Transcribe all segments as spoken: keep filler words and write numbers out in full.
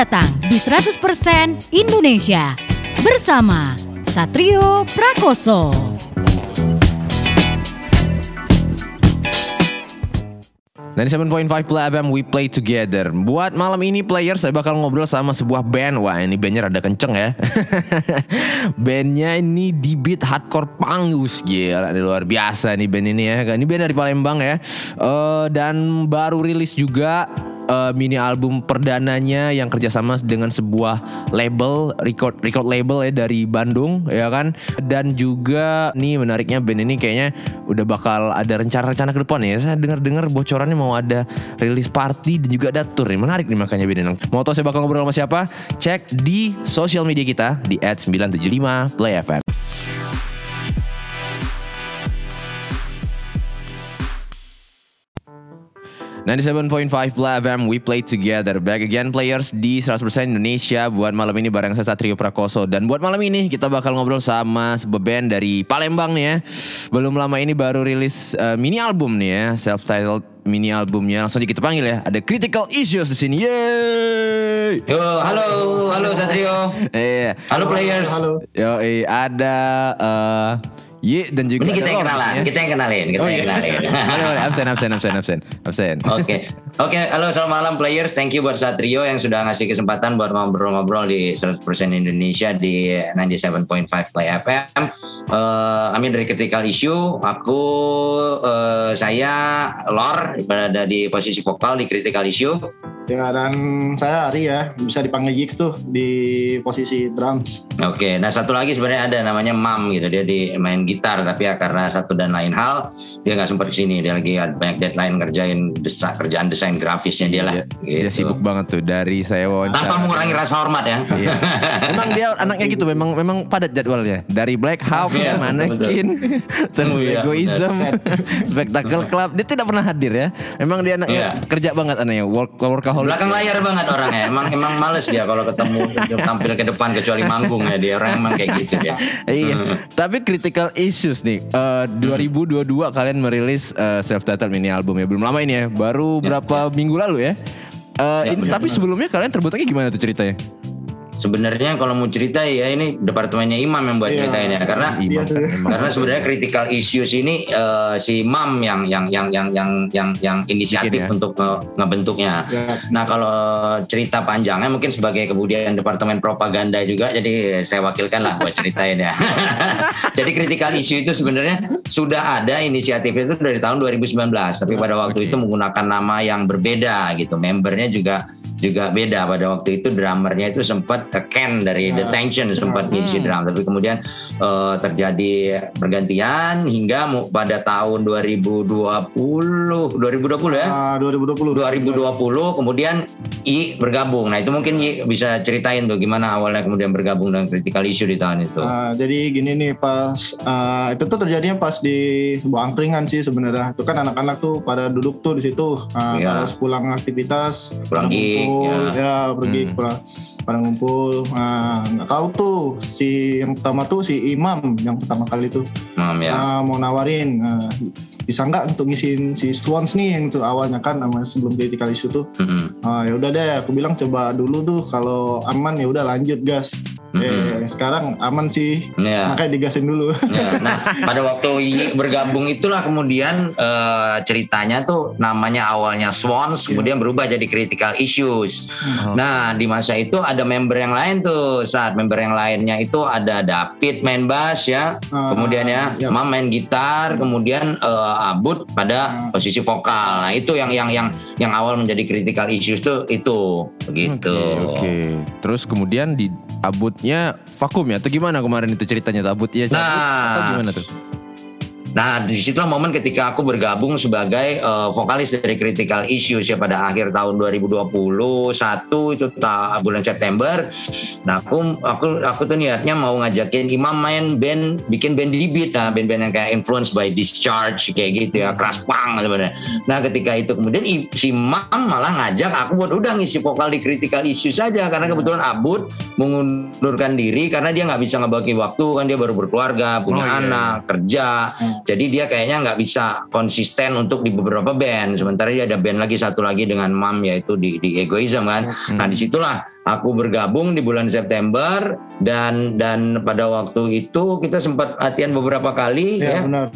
datang di seratus persen Indonesia bersama Satrio Prakoso. ninety-seven point five Play F M, we play together. Buat malam ini player, saya bakal ngobrol sama sebuah band. Wah, ini bandnya rada kenceng ya. Bandnya ini di beat hardcore pangus. Gila, luar biasa nih band ini ya. Ini band dari Palembang ya. uh, Dan baru rilis juga Uh, mini album perdananya yang kerjasama dengan sebuah label record record label ya dari Bandung ya kan. Dan juga nih menariknya band ini kayaknya udah bakal ada rencana-rencana ke depan ya. Saya dengar-dengar bocorannya mau ada rilis party dan juga ada tour nih. Menarik nih makanya band ini. Mau tau saya bakal ngobrol sama siapa? Cek di sosial media kita di at nine seven five PlayFM. ninety-seven point five Play F M, we play together. Back again players di seratus persen Indonesia. Buat malam ini bareng saya Satrio Prakoso. Dan buat malam ini kita bakal ngobrol sama sebuah band dari Palembang nih ya. Belum lama ini baru rilis uh, mini album nih ya, self-titled mini albumnya. Langsung aja kita panggil ya. Ada Critical Issues di sini. Yeay. Yo, halo, halo Satrio. Iya. Halo players. Halo. Yo, eh ada uh, Yi dan juga kita yang, kenalan, kita yang kenalin, kita oh, yang kenalin, kita yang kenalin. Boleh, absen, absen, absen, absen, absen. Oke, okay. oke. Okay. Halo, selamat malam players. Thank you buat Satrio yang sudah ngasih kesempatan buat ngobrol-ngobrol di seratus persen Indonesia di ninety-seven point five Play F M. Uh, Amin dari Critical Issue. Aku, uh, saya Lor berada di posisi vokal di Critical Issue. Ya, dan saya Ari ya, bisa dipanggil Giggs tuh di posisi drums. Oke, okay. Nah satu lagi sebenarnya ada namanya Mam gitu, dia di main gitar, tapi ya karena satu dan lain hal dia nggak sempat kesini, dia lagi banyak deadline kerjain desa, kerjaan desain grafisnya dia lah. Iya, gitu. Dia sibuk banget tuh dari saya wawancara. Tanpa mengurangi rasa hormat ya. Iya. Memang dia anaknya gitu, memang memang padat jadwalnya. Dari Black House, yeah, mana Ken, terus Egoism, Spectacle Club, dia tidak pernah hadir ya. Memang dia anaknya yeah. kerja banget anaknya, work workaholic. Belakang layar banget orangnya. Emang emang males dia kalau ketemu tampil ke depan kecuali manggung ya, dia orang emang kayak gitu ya. Iya. Hmm. Tapi Critical Issues nih uh, dua ribu dua puluh dua hmm. kalian merilis uh, self-titled mini album ya, belum lama ini ya, baru ya, berapa ya. minggu lalu ya, uh, ya, ini, ya tapi ya. sebelumnya kalian terbentuknya gimana tuh ceritanya? Sebenarnya kalau mau cerita ya ini departemennya Imam yang buat yeah. ceritanya ya, karena Imam, karena sebenarnya Critical Issues ini uh, si Mam yang yang yang yang yang yang, yang inisiatif ya. untuk nge- ngebentuknya. Yeah. Nah kalau cerita panjangnya mungkin sebagai kemudian departemen propaganda juga, jadi saya wakilkan lah buat ceritain ya. Jadi Critical Issue itu sebenarnya sudah ada inisiatifnya itu dari tahun dua ribu sembilan belas, tapi pada waktu okay. itu menggunakan nama yang berbeda gitu, membernya juga juga beda pada waktu itu. Drummernya itu sempat Ken dari Detention sempat ngisi drum, tapi kemudian uh, terjadi pergantian hingga pada tahun dua ribu dua puluh dua ribu dua puluh ya uh, dua ribu dua puluh kemudian Yi bergabung. Nah itu mungkin Yi bisa ceritain tuh gimana awalnya kemudian bergabung dengan Critical Issue di tahun itu. Uh, jadi gini nih, pas uh, itu tuh terjadinya pas di sebuah angkringan sih sebenarnya. Itu kan anak-anak tuh pada duduk tuh di situ uh, yeah. terus pulang aktivitas pulang gig ya. ya pergi hmm. pulang pada ngumpul. Nah, nggak tahu tuh si yang pertama tuh si Imam yang pertama kali tuh Mam, ya. Nah, mau nawarin nah, bisa nggak untuk ngisiin si Swans nih yang tuh awalnya kan sebelum Critical Issue tuh. Mm-hmm. Nah, ya udah deh, aku bilang coba dulu tuh, kalau aman ya udah lanjut gas. Mm-hmm. Eh, sekarang aman sih, yeah. makanya digasin dulu. Yeah. Nah, pada waktu bergabung itulah kemudian uh, ceritanya tuh namanya awalnya Swans, yeah. kemudian berubah jadi Critical Issues. Oh. Nah, di masa itu ada member yang lain tuh, saat member yang lainnya itu ada David main bass ya, uh, kemudian ya yeah. Mam main gitar, kemudian uh, Abut pada uh. posisi vokal. Nah, itu yang yang yang yang awal menjadi Critical Issues tuh itu begitu. Oke. Okay, okay. Terus kemudian di Abut nya vakum ya atau gimana kemarin itu ceritanya tabutnya cabut nah. atau gimana tuh? Nah disitulah momen ketika aku bergabung sebagai uh, vokalis dari Critical Issues ya pada akhir tahun dua ribu dua puluh satu itu ta- bulan September. Nah aku aku aku tuh niatnya mau ngajakin Imam main band, bikin band debut, nah band-band yang kayak influenced by Discharge kayak gitu ya, keras pang sebenarnya. Nah ketika itu kemudian si Imam malah ngajak aku buat udah ngisi vokal di Critical Issues saja, karena kebetulan Abut mengundurkan diri karena dia nggak bisa ngebagi waktu, kan dia baru berkeluarga, punya oh, anak, yeah. kerja. Jadi dia kayaknya nggak bisa konsisten untuk di beberapa band. Sementara dia ada band lagi satu lagi dengan Mam, yaitu di, di Egoism kan. Hmm. Nah disitulah aku bergabung di bulan September, dan dan pada waktu itu kita sempat latihan beberapa kali. Ya, ya. benar.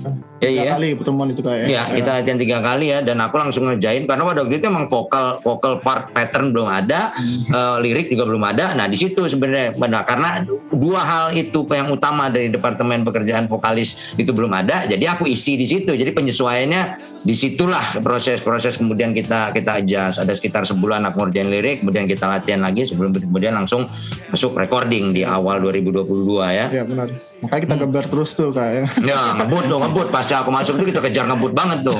Ya, tiga ya. kali pertemuan itu kayaknya. Ya, ya kita latihan tiga kali ya, dan aku langsung ngerjain karena pada waktu itu emang vokal vokal part pattern belum ada, uh, lirik juga belum ada. Nah di situ sebenarnya benar, karena dua hal itu yang utama dari departemen pekerjaan vokalis itu belum ada. Jadi aku isi di situ. Jadi penyesuaiannya disitulah proses-proses kemudian kita kita adjust. Ada sekitar sebulan aku ngerjain lirik, kemudian kita latihan lagi sebelum kemudian langsung masuk recording di awal dua ribu dua puluh dua ya. Iya benar. Makanya kita geber terus tuh kayaknya. Ya ngebut tuh ngebut pasca aku masuk tuh kita kejar ngebut banget tuh.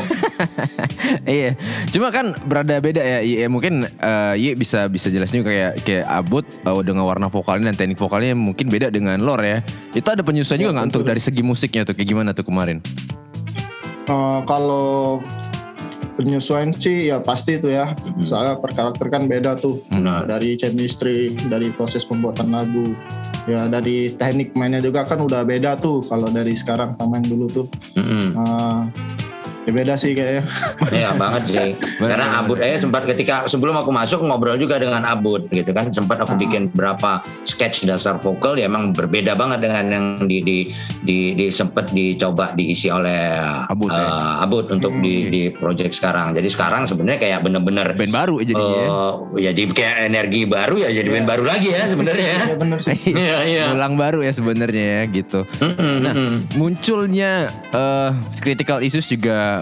Iya. Cuma kan berada beda ya. Iya mungkin uh, Iya bisa bisa jelasin kayak kayak Abut uh, dengan warna vokalnya dan teknik vokalnya mungkin beda dengan Lor ya. Itu ada penyusuan ya, juga nggak untuk dari segi musiknya tuh kayak gimana tuh kemarin? Uh, kalau penyesuaian sih ya pasti itu ya, soalnya per karakter kan beda tuh. Benar. Dari chemistry, dari proses pembuatan lagu, ya dari teknik mainnya juga kan udah beda tuh kalau dari sekarang sama yang dulu tuh. Mm-hmm. uh, ya beda sih kayaknya. Iya banget sih. Karena Abut aja sempat ketika sebelum aku masuk ngobrol juga dengan Abut gitu kan, sempat aku bikin berapa sketch dasar vokal ya, emang berbeda banget dengan yang di di di, di sempat dicoba diisi oleh Abut, uh, ya? Abut untuk hmm. di di project sekarang. Jadi sekarang sebenarnya kayak bener-bener band baru ya jadinya. Uh, ya jadi kayak energi baru ya, jadi yeah. band baru lagi ya sebenarnya. Iya benar sih. Iya iya. Ulang baru ya sebenarnya ya gitu. Mm-mm, nah, mm-mm. munculnya uh, Critical Issues juga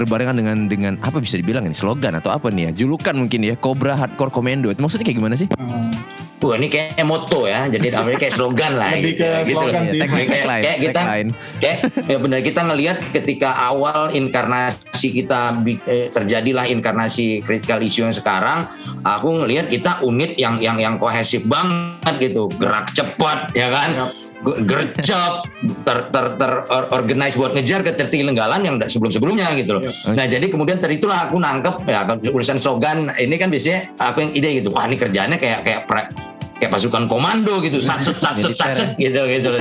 berbarengan dengan dengan apa bisa dibilang ini slogan atau apa nih ya, julukan mungkin ya, Cobra Hardcore Commando. Maksudnya kayak gimana sih? Wah ini kayak moto ya, jadi namanya kayak slogan lah. Lebih gitu, ke slogan gitu. Sih. Kayak, kayak, kayak kita, kayak ya benar kita ngelihat ketika awal inkarnasi kita eh, terjadilah inkarnasi Critical Issue yang sekarang. Aku ngelihat kita unit yang yang yang kohesif banget gitu, gerak cepat ya kan. gercep ter ter ter organize buat ngejar ketertinggalan yang sebelum-sebelumnya gitu loh. Nah, jadi kemudian ter itulah aku nangkep ya urusan slogan ini kan biasanya aku yang ide gitu. Wah, ini kerjaannya kayak kayak pre, kayak pasukan komando gitu, satset satset satset gitu gitu loh.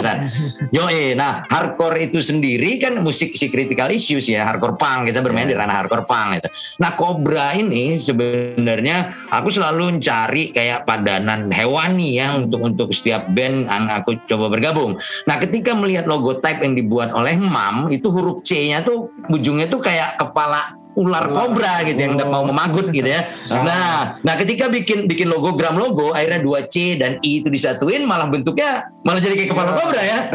Yo, eh nah hardcore itu sendiri kan musik si Critical Issues ya, hardcore punk, kita bermain yeah. di ranah hardcore punk gitu. Nah, Cobra ini sebenarnya aku selalu cari kayak padanan hewani ya untuk untuk setiap band yang aku coba bergabung. Nah ketika melihat logotype yang dibuat oleh Mam itu huruf C-nya tuh ujungnya tuh kayak kepala ular kobra gitu, oh. yang mau memagut gitu ya. Nah, nah ketika bikin bikin logogram logo akhirnya dua C dan I itu disatuin malah bentuknya malah jadi kayak kepala kobra ya.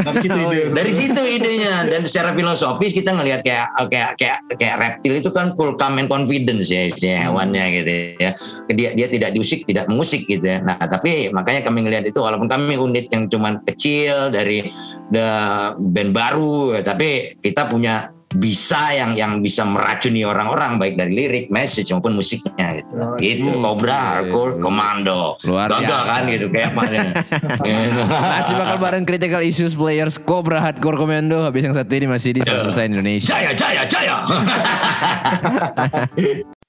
Dari situ idenya, dan secara filosofis kita ngelihat kayak kayak kayak kayak reptil itu kan cool, calm and confidence ya hewannya gitu ya. Dia dia tidak diusik, tidak mengusik gitu ya. Nah, tapi makanya kami ngelihat itu walaupun kami unit yang cuman kecil dari band baru, tapi kita punya bisa yang yang bisa meracuni orang-orang baik dari lirik, message maupun musiknya gitu. Oh, gitu iya. Cobra Hardcore Commando. Gagal kan gitu kayak mana. Masih bakal bareng Critical Issues Players Cobra Hardcore Commando. Habis yang satu ini masih di Seratus Persen Indonesia. Jaya jaya jaya.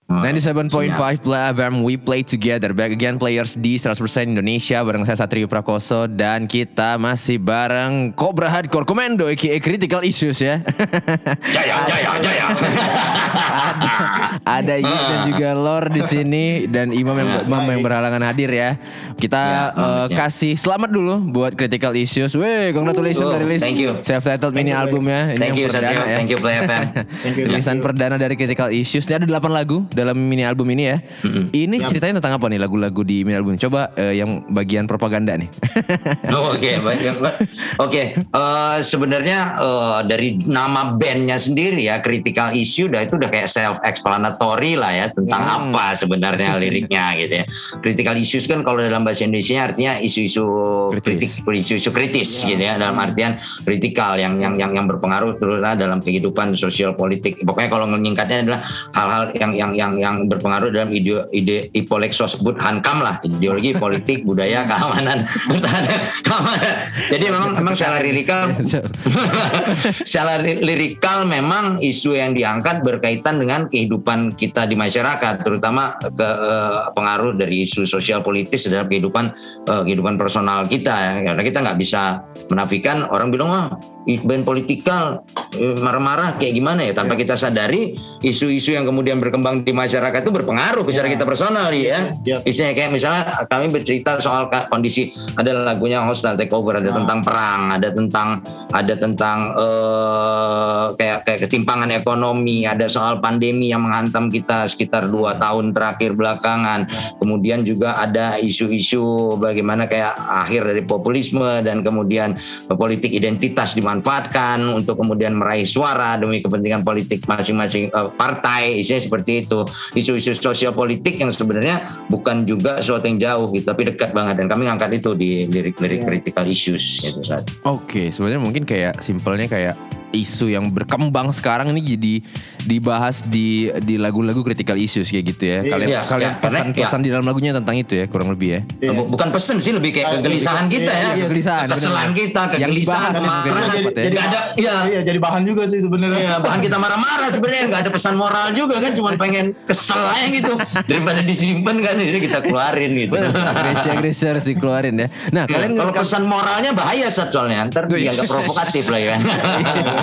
ninety-seven point five F M, we play together. Back again players di seratus persen Indonesia. Bareng saya Satrio Prakoso, dan kita masih bareng Cobra Hardcore Commando aka Critical Issues ya. Jaya jaya jaya. Ada, ada Yi dan juga Lor di sini, dan Imam yang, Imam yang berhalangan hadir ya. Kita ya, uh, kasih selamat dulu buat Critical Issues. Weh, congratulations oh, rilis self-titled mini you, albumnya. Ini thank yang you, perdana Satrio. Ya. Thank you Play F M. Rilisan perdana dari Critical Issues. Ini ada delapan lagu dalam mini album ini ya. Mm-hmm. Ini yep. ceritanya tentang apa nih lagu-lagu di mini album? Coba uh, yang bagian propaganda nih. Oke, oke. Sebenarnya uh, dari nama bandnya sendiri ya, Critical Issue, dah itu udah kayak self-explanatory lah ya tentang mm. apa sebenarnya liriknya gitu ya. Critical Issues kan kalau dalam bahasa Indonesia artinya isu-isu kritis, kritik, isu-isu kritis yeah. gitu ya. Dalam artian kritikal yang yang yang yang berpengaruh terus dalam kehidupan sosial politik. Pokoknya kalau menyingkatnya adalah hal-hal yang yang yang yang berpengaruh dalam ide ide ipolexos but hankam lah, ideologi politik budaya keamanan pertahanan keamanan. Jadi memang memang secara lirikal secara lirikal memang isu yang diangkat berkaitan dengan kehidupan kita di masyarakat, terutama ke eh, pengaruh dari isu sosial politis dalam kehidupan eh, kehidupan personal kita ya. Karena kita nggak bisa menafikan, orang bilang wah band politikal marah-marah kayak gimana ya, tanpa kita sadari isu-isu yang kemudian berkembang di masyarakat itu berpengaruh ke cara kita personal ya. Isinya kayak misalnya kami bercerita soal kondisi, ada lagunya Hostile Takeover, ada tentang perang, ada tentang ada tentang uh, kayak kayak ketimpangan ekonomi, ada soal pandemi yang menghantam kita sekitar dua tahun terakhir belakangan. Kemudian juga ada isu-isu bagaimana kayak akhir dari populisme dan kemudian politik identitas dimanfaatkan untuk kemudian meraih suara demi kepentingan politik masing-masing uh, partai, isinya seperti itu. Isu-isu sosial politik yang sebenarnya bukan juga sesuatu yang jauh gitu, tapi dekat banget, dan kami ngangkat itu di lirik-lirik yeah. Critical Issues gitu saat. Oke, okay, sebenarnya mungkin kayak simpelnya kayak isu yang berkembang sekarang ini jadi dibahas di di lagu-lagu Critical Issues kayak gitu ya. Kalian iya, kalian iya, pesan-pesan iya. di dalam lagunya tentang itu ya, kurang lebih ya. Iya. Bukan pesan sih, lebih kayak kegelisahan kita iya, ya. Kegelisahan, kesalahan kita, kegelisahan marah. Jadi, ya. jadi ada ya. Iya, jadi bahan juga sih sebenarnya. Iya, bahan kita marah-marah sebenarnya, enggak ada pesan moral juga kan, cuma pengen kesel aja gitu. Daripada disimpan kan, jadi kita keluarin gitu. Agresi-agresi harus dikeluarin ya. Nah, kalian kalau pesan moralnya bahaya soalnya, ntar dianggap provokatif lah ya.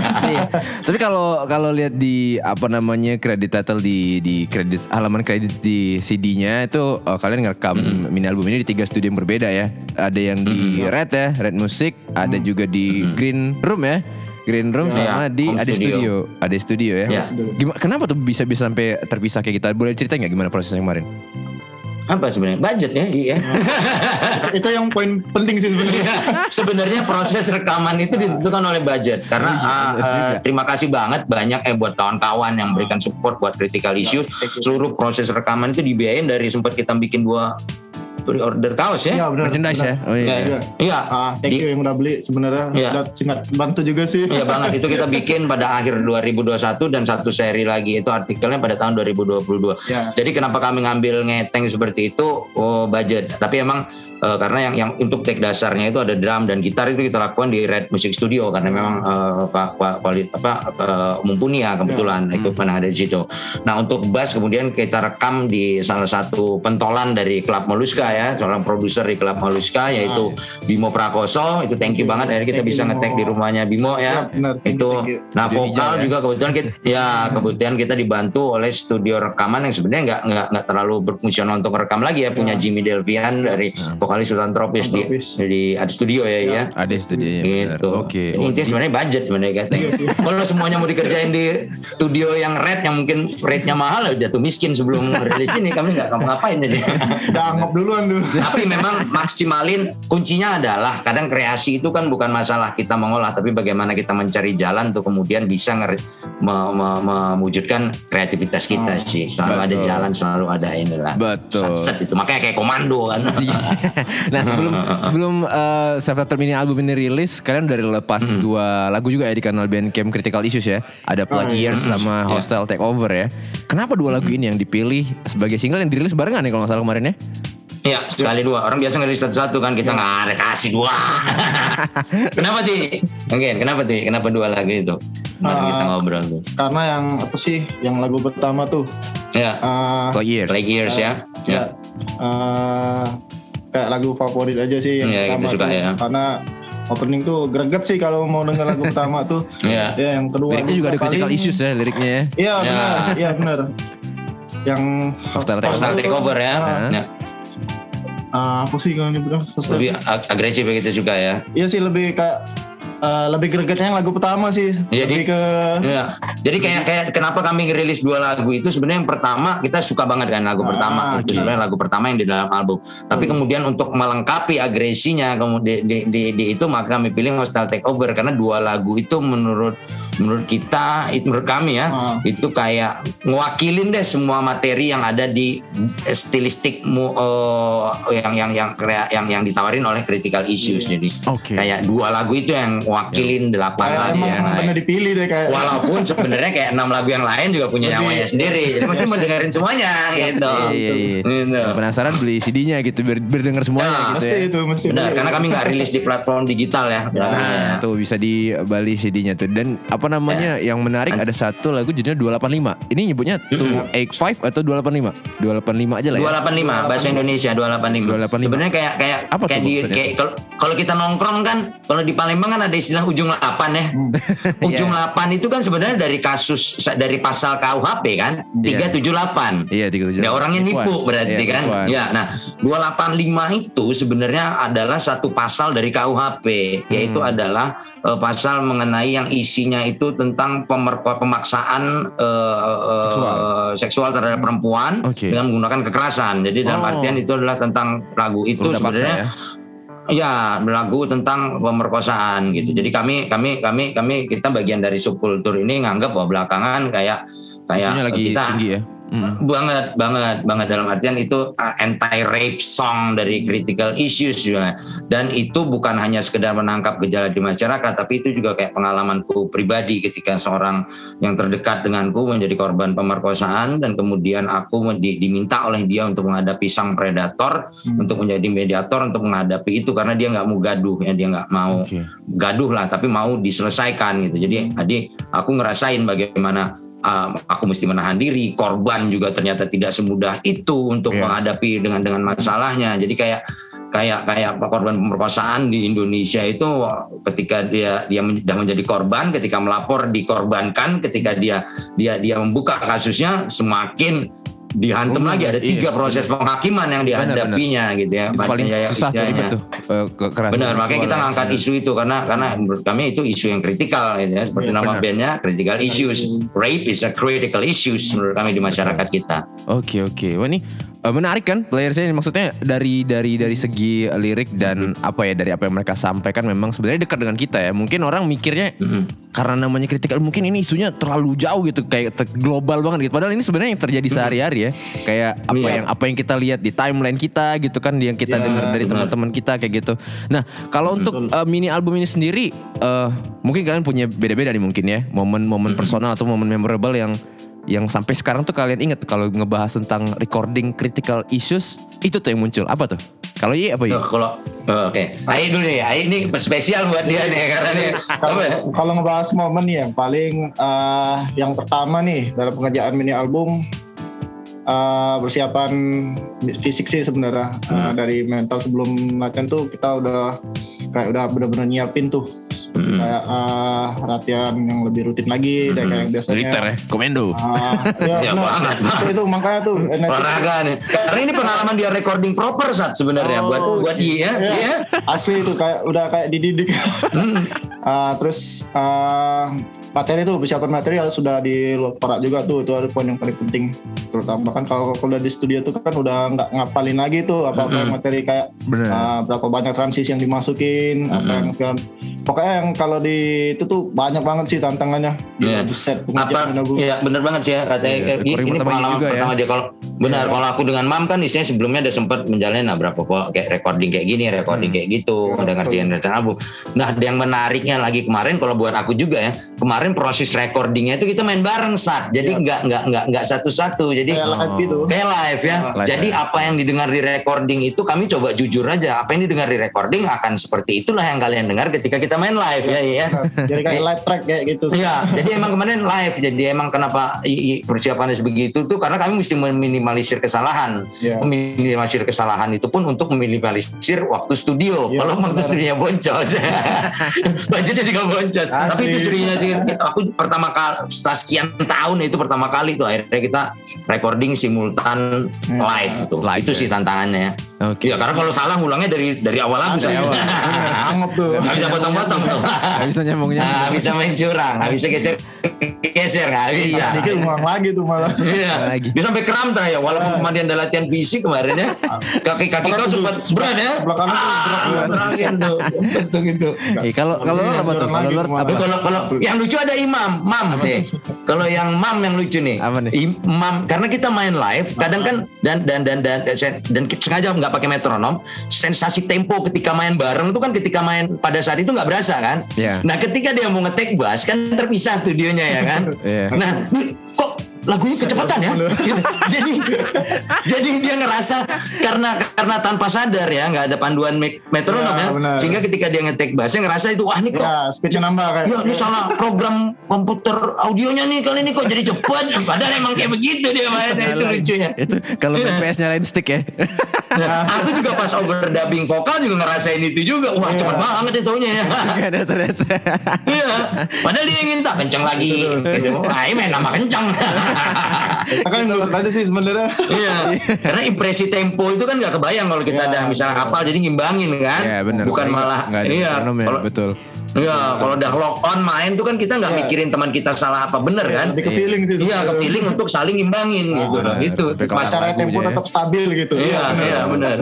Nih, tapi kalau kalau lihat di apa namanya kredit title di di kredit halaman kredit di C D-nya itu uh, kalian ngerekam mm-hmm. mini album ini di tiga studio yang berbeda ya. Ada yang di mm-hmm. Red ya, Red Music, mm-hmm. ada juga di mm-hmm. Green Room ya. Green Room yeah. sama di Ade Studio. Ade Studio ya. Yeah. Gimana, kenapa tuh bisa bisa sampai terpisah kayak kita? Boleh cerita enggak gimana prosesnya kemarin? Apa sebenarnya budgetnya iya itu yang poin penting sih sebenarnya. Sebenarnya proses rekaman itu ditentukan oleh budget karena uh, uh, terima kasih banget banyak eh buat kawan-kawan yang memberikan support buat Critical Issues. Seluruh proses rekaman itu dibiayain dari sempat kita bikin dua pre-order kaos ya, ya bener, merchandise bener. Ya oh, iya, iya. iya. Ah, thank you di, yang udah beli sebenarnya iya. Sangat bantu juga sih. Iya banget, itu kita bikin pada akhir dua ribu dua puluh satu dan satu seri lagi itu artikelnya pada tahun dua ribu dua puluh dua ya. Jadi kenapa kami ngambil ngeteng seperti itu, oh budget. Tapi emang uh, karena yang yang untuk take dasarnya itu ada drum dan gitar, itu kita lakukan di Red Music Studio karena memang uh, kuali, apa, uh, mumpuni ya kebetulan ya. Itu pernah ada di situ. Nah untuk bass kemudian kita rekam di salah satu pentolan dari klub Meluska ya, seorang produser di klub Meluska yaitu ah, ya. Bimo Prakoso. Itu thank you banget akhirnya kita thank bisa ngetek di rumahnya Bimo ya, ya benar, itu nah vokal ya. Juga kebetulan kita ya kebetulan kita dibantu oleh studio rekaman yang sebenarnya nggak nggak nggak terlalu berfungsional untuk rekam lagi ya, punya ya. Jimmy Delvian ya. Dari ya. Vokalis Sultan Tropis di, di Ade Studio ya ya, ya. Ade Studio ya gitu. Oke okay. Intinya sebenarnya budget sebenarnya kan kalau semuanya mau dikerjain di studio yang Red yang mungkin rate-nya mahal jatuh miskin sebelum rilis ini kami nggak ngapain jadi udah anggap dulu. Tapi memang maksimalin kuncinya adalah kadang kreasi itu kan bukan masalah kita mengolah, tapi bagaimana kita mencari jalan untuk kemudian bisa nger- me- me- mewujudkan kreativitas kita oh, sih. Selalu betul. Ada jalan, selalu ada inilah. Betul. Set itu makanya kayak komando kan. Nah sebelum sebelum uh, self-titled mini album ini rilis, kalian udah lepas mm-hmm. dua lagu juga ya di kanal Bandcamp Critical Issues ya. Ada Plague Years oh, iya. sama Hostile yeah. Takeover ya. Kenapa dua lagu mm-hmm. ini yang dipilih sebagai single yang dirilis barengan ya kalau nggak salah kemarin ya? Ya sekali dua. Orang biasa ngerilis satu-satu kan, kita nggak ya. Ada kasih dua. Kenapa ti? Mungkin kenapa ti? Kenapa dua lagu itu? Kemarin uh, kita ngobrol tuh. Karena yang apa sih? Yang lagu pertama tuh. Ya. Uh, Plague Years. Plague Years uh, ya. Ya. ya. Uh, kayak lagu favorit aja sih yang ya, pertama gitu suka, tuh. Ya. Karena opening tuh greget sih kalau mau denger lagu pertama tuh. Ya. Ya yang kedua. Liriknya juga ada Critical Issues ya liriknya. Iya ya. Benar. Iya benar. Yang Hostile Takeover ya. Ya. Uh, apa sih kalau ini benar? Lebih agresif begitu juga ya? Iya sih lebih kayak Uh, lebih gregetnya yang lagu pertama sih. Jadi, lebih ke ya. Jadi kayak kayak kenapa kami ngerilis dua lagu itu sebenarnya yang pertama kita suka banget kan lagu ah, pertama okay. Itu sebenarnya lagu pertama yang di dalam album. Hmm. Tapi kemudian untuk melengkapi agresinya kemudian di, di, di itu maka kami pilih Hostile Takeover karena dua lagu itu menurut menurut kita itu menurut kami ya ah. Itu kayak ngewakilin deh semua materi yang ada di stilistik uh, yang yang yang yang yang, yang ditawarin oleh Critical Issues. Yeah. Jadi okay. Kayak dua lagu itu yang wakilin delapan ya, lagu yang lain. Dipilih deh kayak. Walaupun sebenarnya kayak enam lagu yang lain juga punya nyawanya sendiri. Jadi mesti mau dengerin semuanya gitu. Iya, iya, iya. Penasaran beli C D-nya gitu biar, biar denger semuanya nah, gitu mesti ya. Itu, mesti benar, beli. Karena kami enggak rilis di platform digital ya. Nah, ya. Tuh bisa dibeli C D-nya tuh. Dan apa namanya yeah. yang menarik ada satu lagu judulnya dua delapan lima. Ini nyebutnya two eighty-five atau dua delapan lima? dua delapan lima aja lah ya. dua delapan lima bahasa Indonesia dua delapan lima. dua delapan lima. Sebenarnya kayak kayak apa kayak, di, kayak kalau kita nongkrong kan, kalau di Palembang kan ada istilah ujung delapan ya. Ujung yeah. delapan itu kan sebenarnya dari kasus dari pasal K U H P kan tiga tujuh delapan. Iya, tiga tujuh delapan. Ya orangnya nipu berarti yeah, kan. Nipuan. Ya, nah dua delapan lima itu sebenarnya adalah satu pasal dari K U H P, yaitu hmm. adalah uh, pasal mengenai yang isinya itu tentang pemer- pemaksaan uh, uh, seksual. seksual terhadap perempuan okay. dengan menggunakan kekerasan. Jadi oh. dalam artian itu adalah tentang lagu itu. Udah sebenarnya paksa, ya? Ya, lagu tentang pemerkosaan gitu. Jadi kami kami kami kami kita bagian dari subkultur ini nganggap bahwa belakangan kayak kayak lagi kita tinggi ya. Mm. banget banget banget dalam artian itu anti rape song dari Critical Issues juga, dan itu bukan hanya sekedar menangkap gejala di masyarakat, tapi itu juga kayak pengalamanku pribadi ketika seorang yang terdekat denganku menjadi korban pemerkosaan dan kemudian aku di, diminta oleh dia untuk menghadapi sang predator mm. untuk menjadi mediator untuk menghadapi itu karena dia nggak mau gaduh ya, dia nggak mau okay. gaduh lah tapi mau diselesaikan gitu. Jadi adik aku ngerasain bagaimana Um, aku mesti menahan diri. Korban juga ternyata tidak semudah itu untuk yeah. menghadapi dengan dengan masalahnya. Jadi kayak kayak kayak korban pemerkosaan di Indonesia itu ketika dia dia sudah menjadi korban, ketika melapor dikorbankan, ketika dia dia dia membuka kasusnya semakin dihantam oh, lagi ada tiga iya, proses iya. penghakiman yang dihadapinya benar, benar. gitu ya. Itu paling ya, susah tuh ribet tuh. Benar, makanya kita ngangkat isu itu karena karena menurut kami itu isu yang kritikal gitu ya. Seperti ya, nama bandnya Critical Issues. Rape is a critical issues menurut kami di masyarakat kita. Oke, okay, oke. Okay. Wah, ini menarik kan playersnya ini, maksudnya dari dari dari segi lirik dan mm-hmm. apa ya, dari apa yang mereka sampaikan memang sebenarnya dekat dengan kita ya. Mungkin orang mikirnya mm-hmm. karena namanya kritikal mungkin ini isunya terlalu jauh gitu, kayak global banget gitu. Padahal ini sebenarnya yang terjadi sehari-hari ya. Kayak apa yeah. yang apa yang kita lihat di timeline kita gitu kan, yang kita yeah, dengar dari benar. teman-teman kita kayak gitu. Nah, kalau mm-hmm. untuk uh, mini album ini sendiri uh, mungkin kalian punya beda-beda nih mungkin ya, momen-momen mm-hmm. personal atau momen memorable yang yang sampai sekarang tuh kalian ingat kalau ngebahas tentang recording Critical Issues itu tuh yang muncul apa tuh? Kalau iya apa ya? Kalau oh, oke, okay. Ayo dulu ya. Ayo ini spesial buat dia nih karena nih. Kalau ngebahas momen ya, paling uh, yang pertama nih dalam pengerjaan mini album uh, persiapan fisik sih sebenarnya hmm. uh, dari mental sebelum latihan tuh kita udah kayak udah benar-benar nyiapin tuh mm-hmm. kayak uh, latihan yang lebih rutin lagi mm-hmm. dan kayak biasanya militer ya, komendo uh, ya, ya benar, itu, itu makanya tuh olahraga nih karena ini pengalaman dia recording proper saat sebenarnya oh, buat buat Yi ya, ya, ya asli itu kayak udah kayak dididik uh, terus uh, materi tuh persiapan materi harus sudah di luar juga tuh, itu ada poin yang paling penting terutama kan kalau kalau di studio tuh kan udah nggak ngapalin lagi tuh apa-apa mm-hmm. materi kayak uh, berapa banyak transisi yang dimasukin Mm-hmm. apa yang segala, pokoknya yang kalau di itu tuh banyak banget sih tantangannya yeah. set pengerjaan apa, ya bener banget sih ya katanya yeah, kayak, ini pengalaman juga pertama ya. Dia kalau benar yeah. kalau aku dengan Mam kan istilahnya sebelumnya ada sempat menjalani nah berapa kok kayak recording kayak gini recording hmm. kayak gitu yeah, udah ngerjain rencana album. Nah yang menariknya lagi kemarin kalau buat aku juga ya, kemarin proses recordingnya itu kita main bareng Sat, jadi yeah. nggak nggak nggak nggak satu-satu, jadi kayak live gitu, kayak live ya live, jadi ya. Apa yang didengar di recording itu kami coba jujur aja, apa yang didengar di recording akan seperti itulah yang kalian dengar ketika kita main live ya, ya. Jadi kayak live track kayak gitu. Iya, jadi emang kemarin live. Jadi emang kenapa persiapannya sebegitu tuh karena kami mesti meminimalisir kesalahan. Yeah. Meminimalisir kesalahan itu pun untuk meminimalisir waktu studio. Yeah, kalau waktu studionya boncos, budgetnya juga boncos. Asli. Tapi itu serinya sih. Aku pertama kali setelah sekian tahun itu pertama kali tuh akhirnya kita recording simultan yeah. live tuh. Live, itu ya. Sih tantangannya. Okay. Ya karena kalau salah ulangnya dari dari awal lagi. Dari awal. Anggap tuh. Gak bisa potong-potong tuh. Gak bisa nyambungnya. Gak bisa main curang. Gak bisa geser-geser. Gak bisa. Dikit ulang lagi tuh malah. Iya. Dia sampai kram tuh ya. Walaupun kemarin ada latihan fisik kemarin ya. Kaki-kaki kau sempat berat ya. Sebelah kanan tuh. Betul gitu. Kalau kalau Lor apa tuh? Kalau Lor apa? Kalau kalau yang lucu ada Imam. Mam deh. Kalau yang Mam yang lucu nih. Apa nih? Imam. Karena kita main live. Kadang kan. Dan dan dan dan dan sengaja nggak pakai metronom, sensasi tempo ketika main bareng itu kan ketika main pada saat itu nggak berasa kan. Yeah. Nah ketika dia mau ngetek bass kan terpisah studionya ya kan. Yeah. Nah kok lagunya kecepatan ya. jadi jadi dia ngerasa karena karena tanpa sadar ya, nggak ada panduan metronom ya, ya. Sehingga ketika dia ngetek bassnya ngerasa itu, wah ini kok ya, speech-nya nambah kayak ya, ini salah program komputer audionya nih kali ini kok jadi cepat. Padahal emang kayak begitu dia mainnya. Itu lucunya itu kalau ya. B P S nyalain stick ya. Nah, aku juga pas overdubbing vokal juga ngerasain itu juga, wah ya. Cepat banget ya taunya ya. Iya. Padahal dia ingin tak kenceng lagi gitu. Nah ini main nama kenceng. Akan ngeluh aja sih sebenarnya. Iya. Karena impresi tempo itu kan nggak kebayang kalau kita ya, ada misalnya kapal jadi ngimbangin kan. Ya, bener, bukan kayak, malah iya. Kalau ya, betul. Iya, kalau udah lock on main tuh kan kita nggak ya. mikirin teman kita salah apa bener ya, kan. Tapi ke feeling sih. Iya, ke feeling untuk saling ngimbangin nah, gitu. Nah, gitu. Masyarakat tempo ya. tetap stabil gitu. Iya, iya benar.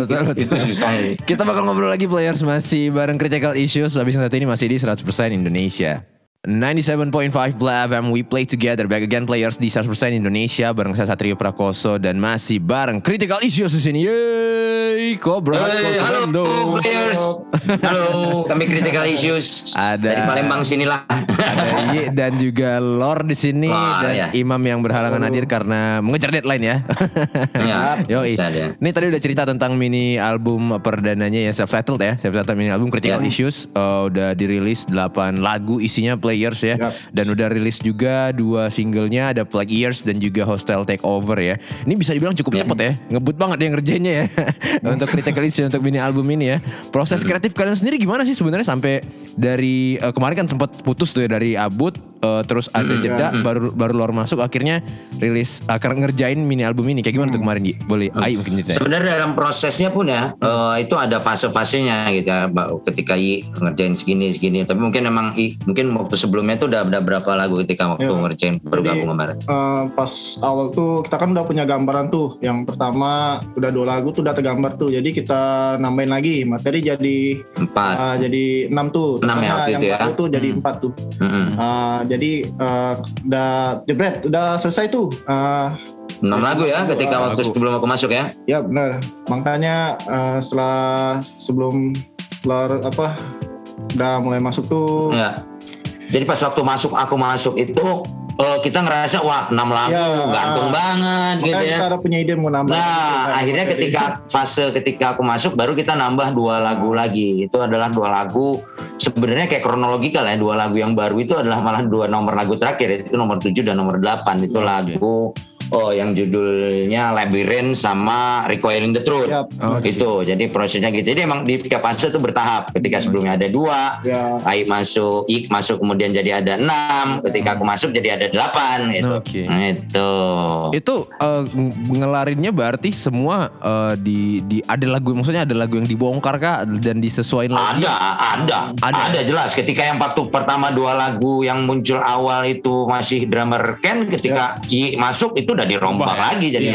Kita bakal ngobrol lagi Players masih bareng Critical Issues habis yang satu ini masih di seratus persen Indonesia. sembilan puluh tujuh koma lima Blab and we play together back again Players di seratus persen Indonesia bareng saya Satrio Prakoso dan masih bareng Critical Issues di sini. Yeay, Cobra Hardcore Commando. Halo Players. Halo, kami Critical Issues. Ada dari Palembang sinilah. Ada Yi dan juga Lor di sini Lor, dan ya. Imam yang berhalangan oh. hadir karena mengejar deadline ya. Ya. Yo, ini tadi udah cerita tentang mini album perdananya ya, self-titled ya. Self-titled mini album Critical yeah. Issues uh, udah dirilis delapan lagu isinya play Years ya, yep. dan udah rilis juga dua singlenya, ada Plague Years dan juga Hostile Takeover ya. Ini bisa dibilang cukup yeah. cepet ya, ngebut banget dia ngerjainnya ya. Untuk Critical Issues untuk mini album ini ya. Proses kreatif kalian sendiri gimana sih sebenarnya sampai dari uh, kemarin kan sempat putus tuh ya dari Abut, uh, terus ada mm, jeda, yeah. baru baru Lor masuk, akhirnya rilis akar uh, ngerjain mini album ini. Kayak gimana mm. tuh kemarin? Boleh, mm. Ayo mungkin cerita. Sebenarnya dalam prosesnya pun ya, mm. uh, itu ada fase-fasenya gitu. Ya. Ketika Yi ngerjain segini segini, tapi mungkin emang I, mungkin waktu sebelumnya tuh udah ada berapa lagu ketika waktu yeah. ngerjain baru gabung kemarin? Uh, pas awal tuh kita kan udah punya gambaran tuh. Yang pertama udah dua lagu tuh udah tergambar tuh. Jadi kita nambahin lagi materi jadi empat, uh, jadi enam tuh. Enam ya waktu yang itu ya. Yang tuh jadi hmm. empat tuh. Hmm. Uh, jadi uh, udah jebret, udah selesai tuh. Uh, enam lagu ya ketika uh, waktu lagu. Sebelum aku masuk ya? Ya benar. Makanya uh, setelah sebelum keluar apa udah mulai masuk tuh. Ya. Jadi pas waktu masuk aku masuk itu uh, kita ngerasa wah enam lagu ya, gantung uh, banget gitu ya. Kita punya ide mau nambah. Nah gitu, akhirnya gitu. Ketika fase ketika aku masuk baru kita nambah dua lagu lagi. Itu adalah dua lagu sebenarnya kayak kronologikal ya, dua lagu yang baru itu adalah malah dua nomor lagu terakhir itu nomor tujuh dan nomor delapan itu lagu. Oh, yang judulnya Labyrinth sama Recoiling the Truth. Yep. Oh, itu. Okay. Jadi prosesnya gitu. Jadi emang di tiga fase itu bertahap. Ketika sebelumnya ada dua, yeah. Aik masuk, Ik masuk, kemudian jadi ada enam. Ketika aku masuk jadi ada delapan. Gitu. Okay. Itu. Itu uh, ngelarinnya berarti semua uh, di di ada lagu, maksudnya ada lagu yang dibongkar kah dan disesuaikan lagi? Ada, ada, ada, ada jelas. Ketika yang waktu pertama dua lagu yang muncul awal itu masih drummer Ken, ketika yeah. Ki masuk itu udah dirombak ya? Lagi jadi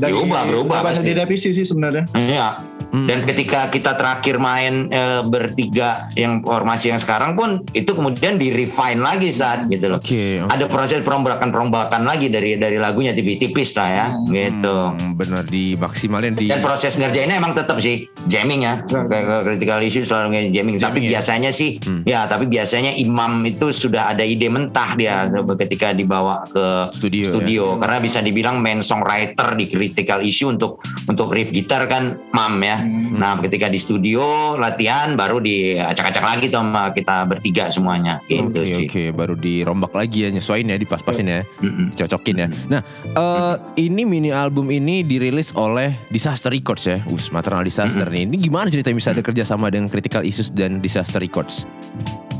diubah berubah pasti direvisi sih sebenarnya. Iya. Hmm. Dan ketika kita terakhir main e, bertiga yang formasi yang sekarang pun itu kemudian di refine lagi saat gitu loh. Okay, okay. Ada proses perombakan-perombakan lagi dari dari lagunya tipis-tipis lah ya hmm, gitu. Benar dimaksimalin di. Dan proses ngerjainnya emang tetap sih jamming ya. Kayak Critical Issues selalu jamming. Tapi ya? Biasanya sih hmm. ya tapi biasanya Imam itu sudah ada ide mentah dia hmm. ketika dibawa ke studio. studio. Ya? Karena bisa dibilang main songwriter di Critical Issue untuk untuk riff gitar kan Mam ya. Hmm. Nah ketika di studio latihan baru diacak-acak lagi tuh sama kita bertiga semuanya gitu okay, sih. Oke okay. Baru dirombak lagi ya, nyesuain ya, dipas-pasin ya, mm-mm. cocokin ya. Nah uh, ini mini album ini dirilis oleh Disaster Records ya, us Maternal Disaster nih. Ini gimana ceritanya bisa ada kerjasama dengan Critical Issues dan Disaster Records?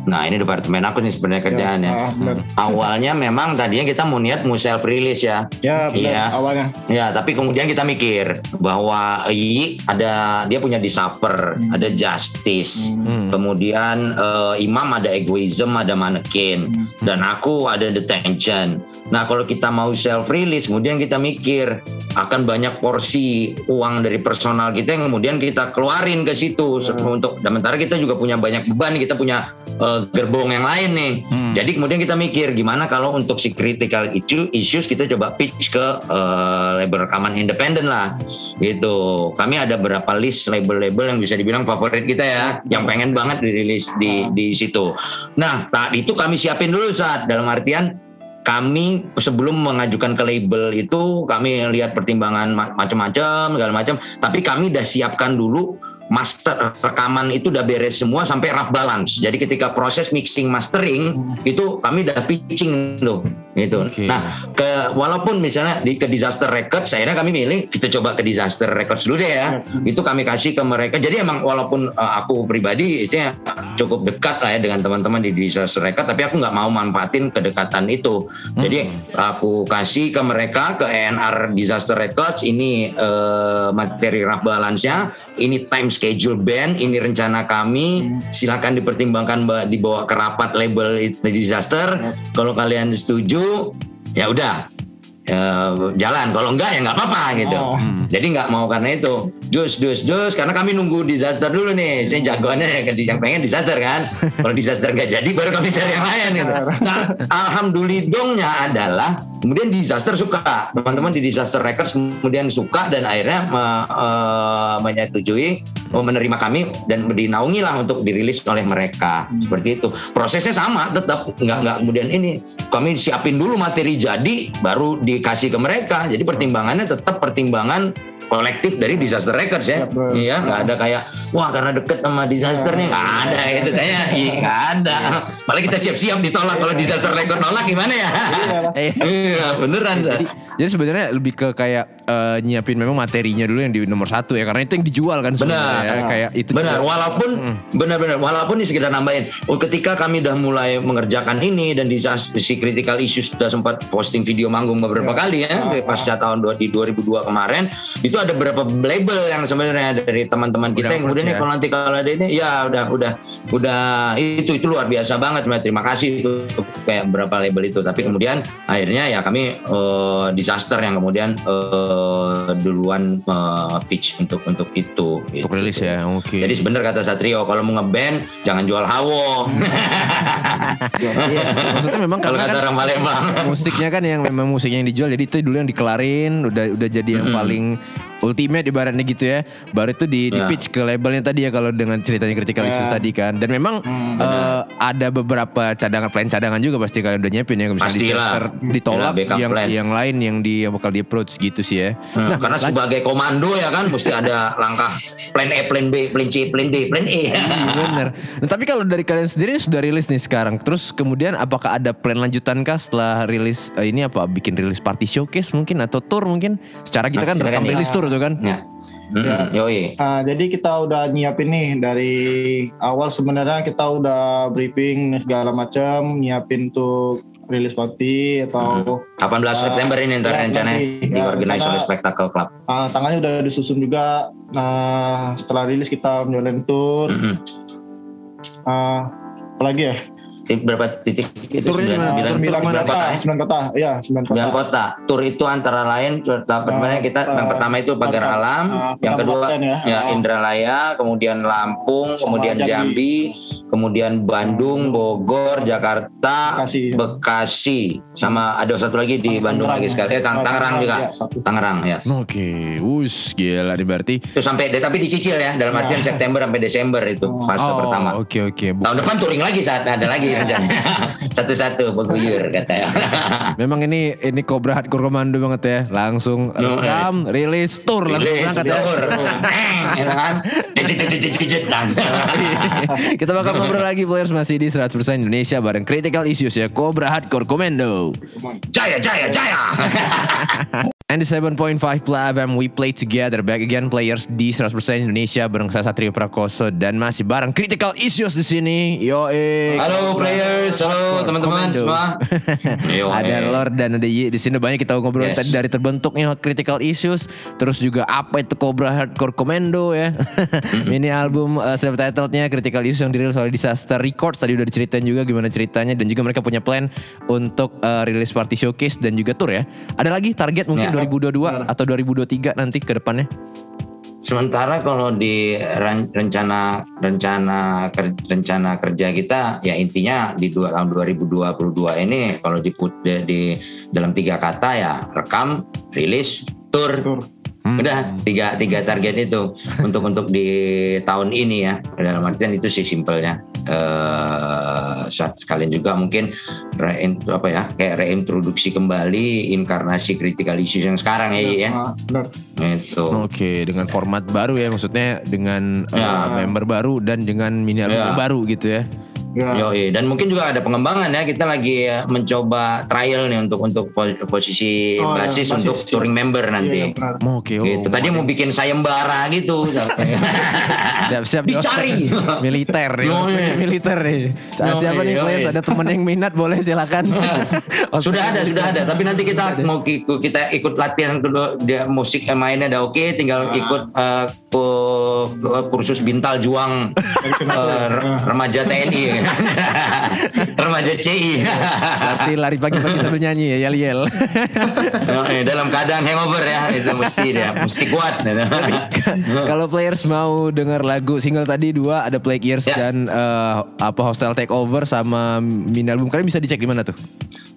Nah ini departemen aku nih sebenarnya kerjaannya. Ya, ah, awalnya memang tadinya kita mau niat mau self release ya. Ya benar ya. Awalnya. Ya tapi kemudian kita mikir bahwa Yi ada dia punya Discover, hmm. ada Justice, hmm. kemudian uh, Imam ada Egoism, ada Manekin, hmm. dan aku ada Detention. Nah kalau kita mau self release, kemudian kita mikir akan banyak porsi uang dari personal kita yang kemudian kita keluarin ke situ hmm. untuk. Sementara kita juga punya banyak beban, kita punya uh, gerbong yang lain nih. Hmm. Jadi kemudian kita mikir gimana kalau untuk si Critical Issues kita coba pitch ke uh, label rekaman independen lah. Gitu. Kami ada berapa list label-label yang bisa dibilang favorit kita ya, yang pengen banget dirilis di di situ. Nah, itu kami siapin dulu saat dalam artian kami sebelum mengajukan ke label itu kami lihat pertimbangan macam-macam segala macam, tapi kami udah siapkan dulu master rekaman itu udah beres semua sampai rough balance. Jadi ketika proses mixing mastering itu kami udah pitching tuh gitu. Okay. Nah, ke, walaupun misalnya di ke Disaster Records, akhirnya kami milih kita coba ke Disaster Records dulu deh ya. Itu kami kasih ke mereka. Jadi emang walaupun uh, aku pribadi istilah cukup dekat lah ya dengan teman-teman di Disaster Records, tapi aku nggak mau manfaatin kedekatan itu. Jadi hmm. aku kasih ke mereka ke E N R Disaster Records ini uh, materi rough balance-nya, ini time schedule band, ini rencana kami, silakan dipertimbangkan dibawa ke rapat label Disaster. Kalau kalian setuju, ya udah e, jalan. Kalau enggak ya nggak apa-apa gitu. Oh. Jadi nggak mau karena itu. Jus, jus, jus. Karena kami nunggu Disaster dulu nih. Saya jagoannya yang pengen Disaster kan. Kalau Disaster nggak jadi, baru kami cari yang lain gitu. Nah, alhamdulillahnya adalah kemudian Disaster suka, teman-teman di Disaster Records kemudian suka dan akhirnya me- e- menyetujui menerima kami dan dinaungi lah untuk dirilis oleh mereka. hmm. Seperti itu prosesnya sama tetap, nggak nggak kemudian ini kami siapin dulu materi jadi baru dikasih ke mereka. Jadi pertimbangannya tetap pertimbangan kolektif dari Disaster Records ya, iya nggak ya, ada kayak wah karena deket sama Disaster nih nggak ada gitu kayak, iya nggak ada. Malah kita siap-siap ditolak kalau Disaster Records nolak gimana ya? Iya beneran. Jadi, jadi sebenarnya lebih ke kayak uh, nyiapin memang materinya dulu yang di nomor satu ya, karena itu yang dijual kan sebenarnya. Ya, kayak itu. Benar. Juga. Walaupun hmm. benar-benar, walaupun nih sekedar nambahin, ketika kami udah mulai mengerjakan ini dan Disaster si Critical Issues sudah sempat posting video manggung beberapa ya. kali ya, ya pasca tahun di dua ribu dua kemarin itu. Ada beberapa label yang sebenarnya dari teman-teman kita udah yang kemudian ya. kalau nanti kalau ada ini ya udah udah udah itu itu luar biasa banget. Terima kasih itu kayak beberapa label itu. Tapi kemudian akhirnya ya kami uh, Disaster yang kemudian uh, duluan uh, pitch untuk untuk itu. Untuk gitu. Rilis ya. Oke. Okay. Jadi sebenar kata Satrio, kalau mau ngeband jangan jual hawo. Maksudnya memang kalau kata orang Palembang musiknya kan yang memang musiknya yang dijual. Jadi itu dulu yang dikelarin udah udah jadi yang mm-hmm. paling ultimate ibaratnya gitu ya. Baru itu di, di pitch ke labelnya tadi ya, kalau dengan ceritanya Critical Issues yeah. tadi kan. Dan memang hmm, uh, ada beberapa cadangan, plan cadangan juga pasti kalian udah nyiapin ya. Misalnya Disaster ditolak, yang, yang lain yang di yang bakal di approach gitu sih ya. hmm, nah, Karena lan- sebagai komando ya kan mesti ada langkah plan E, plan B, plan C, plan D, plan E. Iya bener. Nah, tapi kalau dari kalian sendiri sudah rilis nih sekarang, terus kemudian apakah ada plan lanjutan kah setelah rilis uh, ini apa? Bikin rilis party showcase mungkin atau tour mungkin? Secara kita kan rekam rilis tour itu kan. Ya. Mm-hmm. Yoi. Nah, jadi kita udah nyiapin nih dari awal sebenarnya, kita udah briefing segala macam, nyiapin untuk rilis party atau delapan belas uh, September ini ntar ya, rencananya di ya, organize oleh Spectacle Club. Uh, tangannya udah disusun juga. Nah, setelah rilis kita menjalani tour. Mm-hmm. Uh, apalagi ya? Berapa titik itu? Sembilan kota, tur itu antara lain tur, uh, kita uh, yang pertama itu Pagar uh, Alam, uh, yang kedua ya, ya Indralaya, kemudian Lampung, kemudian Jambi, kemudian Bandung, Bogor, Jakarta, Bekasi, Bekasi. sama ada satu lagi di Bandung lagi sekali, eh Tangerang juga, Tangerang ya. Oke, us gila nih berarti. Itu sampai tapi dicicil ya dalam artian September sampai Desember itu fase pertama. Oke oke. Tahun depan touring lagi saat ada lagi. Satu-satu peguyur kata ya. Memang ini ini Cobra Hardcore Commando banget ya. Langsung rekam, rilis, tour langsung berangkat ya. Kita bakal ngobrol lagi players masih di seratus persen Indonesia bareng Critical Issues ya, Cobra Hardcore Commando. Jaya jaya jaya. ninety-seven point five P L A F M, we play together back again players di seratus persen Indonesia bareng saya Satrio Prakoso dan masih bareng Critical Issues di sini. Yo eh. Halo players, halo teman-teman semua. Ada Lord dan ada Yi di sini, banyak kita ngobrol yes. tadi dari terbentuknya Critical Issues, terus juga apa itu Cobra Hardcore Commando ya. Mini album uh, self-titled-nya Critical Issues yang dirilis oleh Disaster Records, tadi udah diceritain juga gimana ceritanya dan juga mereka punya plan untuk uh, rilis party showcase dan juga tour ya. Ada lagi target mungkin ya. dua ribu dua puluh dua atau dua ribu dua puluh tiga nanti ke depannya. Sementara kalau di rencana rencana rencana kerja kita ya intinya di dua, tahun dua ribu dua puluh dua ini kalau di, di dalam tiga kata ya rekam, rilis, tour. Tur. Hmm. Udah tiga tiga target itu untuk untuk di tahun ini ya. Dalam artian itu sih simpelnya. uh, sekalian juga mungkin reint, apa ya, kayak reintroduksi kembali inkarnasi Critical Issues yang sekarang ya, ya. Benar. Itu. Oke, dengan format baru ya, maksudnya dengan ya. Uh, member baru dan dengan mini album ya. Baru gitu ya. Ya. Yoi, dan mungkin juga ada pengembangan ya, kita lagi mencoba trial nih untuk untuk posisi oh, basis ya, untuk basis. Touring member nanti. Ya, oh, okay, oh, gitu. Tadi mau bikin sayembara gitu. Siap-siap dicari militer nih. Oh, iya. Militer nih. Nah, siapa nih players ada temen yang minat boleh silakan. Sudah ada, sudah ada, tapi nanti kita mau kita ikut latihan dulu dia musik mainnya udah oke, okay, tinggal ah. ikut uh, kursus bintal juang uh, remaja T N I. Remaja C I. Berarti lari pagi-pagi sambil nyanyi ya, yel-yel. Dalam keadaan hangover ya, itu mesti ya, mesti kuat. Kalau players mau dengar lagu single tadi dua, ada Plague Years ya. Dan uh, apa Hostile Takeover sama mini album, kalian bisa dicek di mana tuh?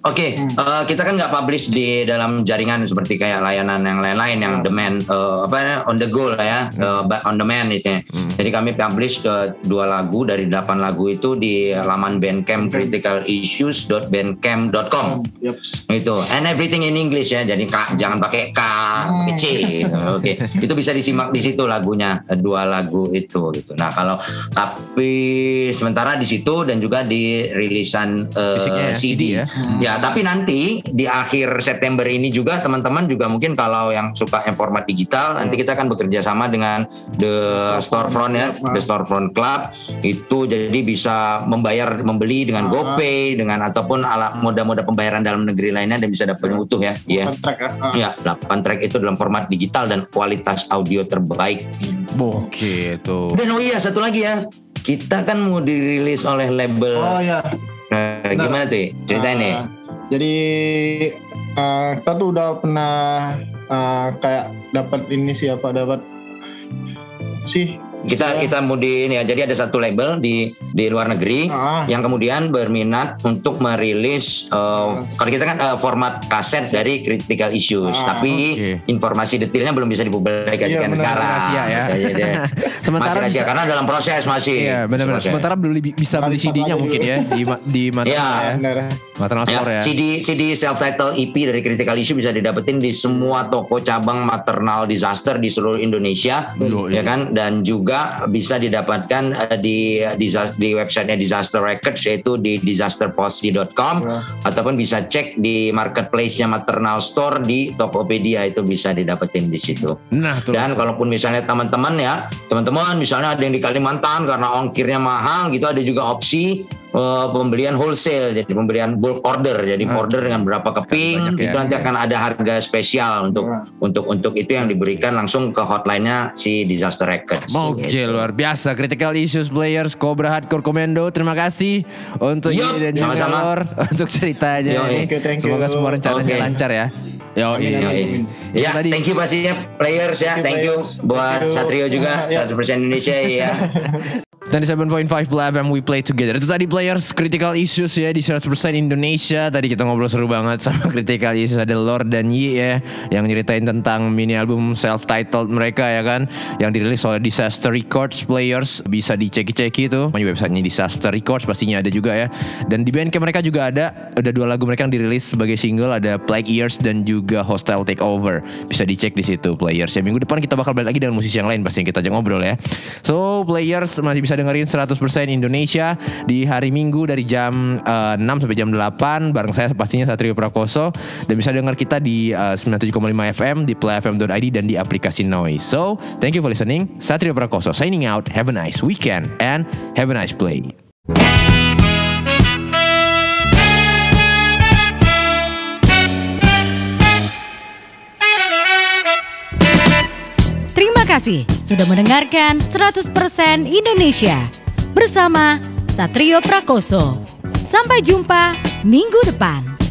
Oke, okay, uh, kita kan nggak publish di dalam jaringan seperti kayak layanan yang lain-lain yang demand uh, apa on the go lah ya, uh, on demand itu. Hmm. Jadi kami publish uh, dua lagu dari delapan lagu itu di laman Bandcamp critical issues dot bandcamp dot com. Yep. Itu and everything in English ya, jadi K, jangan pakai K, pakai C. Gitu. Oke, okay. Itu bisa disimak di situ lagunya, dua lagu itu gitu. Nah kalau tapi sementara di situ dan juga di rilisan uh, ya, C D ya. Ya, ya, tapi nanti di akhir September ini juga teman-teman juga mungkin kalau yang suka format digital, nanti kita akan bekerja sama dengan The Storefront ya, The Storefront Club itu, jadi bisa membayar membeli dengan GoPay dengan ataupun alat moda-moda pembayaran dalam negeri lainnya dan bisa dapat yang utuh ya. Iya. Ya, delapan track itu dalam format digital dan kualitas audio terbaik. Oke, itu. Dan oh iya satu lagi ya, kita kan mau dirilis oleh label. Oh iya. Nah, gimana tuh ceritanya nih? Uh, jadi uh, kita tuh udah pernah uh, kayak dapat ini sih apa dapat sih kita kita mau di ini ya. Jadi ada satu label di di luar negeri uh, yang kemudian berminat untuk merilis uh, uh, kalau kita kan uh, format kaset dari Critical Issues, uh, tapi okay. informasi detailnya belum bisa dipublikasikan iya, sekarang. Rahasia, ya. Sementara masih rahasia, bisa, karena dalam proses masih. Iya, benar-benar. Sementara belum bisa beli C D-nya mungkin ya di di Maternal ya. Maternal Store ya. C D C D self title E P dari Critical Issues bisa didapetin di semua toko cabang Maternal Disaster di seluruh Indonesia, oh, ya iya. kan, dan juga bisa didapatkan uh, di di, di websitenya Disaster Records yaitu di disaster posty dot com ya. Ataupun bisa cek di marketplace-nya Maternal Store di Tokopedia, itu bisa didapetin di situ. Nah, terus. Dan kalaupun misalnya teman-teman ya, teman-teman misalnya ada yang di Kalimantan karena ongkirnya mahal gitu, ada juga opsi Uh, pembelian wholesale, jadi pembelian bulk order, jadi okay. order dengan berapa keping ya, itu nanti ya. Akan ada harga spesial untuk ya. untuk untuk itu yang diberikan langsung ke hotline-nya si Disaster Records. Oke, okay, gitu. Luar biasa. Critical Issues Players, Cobra Hardcore Commando, terima kasih untuk Yi dan juga Lor untuk ceritanya. Yo, okay, thank you. Semoga semua rencananya okay. lancar ya. Yo, amin, amin. Amin. Ya, tadi. Thank you pastinya Players ya, thank you, thank you. buat thank you. Satrio juga ya, ya. seratus persen Indonesia ya. ninety-seven point five F M We Play Together. Itu tadi Players Critical Issues ya, di seratus persen Indonesia. Tadi kita ngobrol seru banget sama Critical Issues, ada Lord dan Yi ya, yang nyeritain tentang mini album self-titled mereka ya kan, yang dirilis oleh Disaster Records. Players bisa diceki-ceki itu, websitenya Disaster Records pastinya ada juga ya. Dan di Bandcamp mereka juga ada, ada dua lagu mereka yang dirilis sebagai single, ada Plague Years dan juga Hostile Takeover. Bisa dicek di situ Players ya. Minggu depan kita bakal balik lagi dengan musisi yang lain pasti yang kita ajak ngobrol ya. So Players masih bisa dengerin seratus persen Indonesia di hari Minggu dari jam uh, enam sampai jam delapan bareng saya pastinya Satrio Prakoso, dan bisa dengar kita di uh, ninety-seven point five F M, di play f m dot i d dan di aplikasi Noise. So, thank you for listening. Satrio Prakoso signing out. Have a nice weekend and have a nice play. Terima kasih sudah mendengarkan seratus persen Indonesia bersama Satrio Prakoso. Sampai jumpa minggu depan.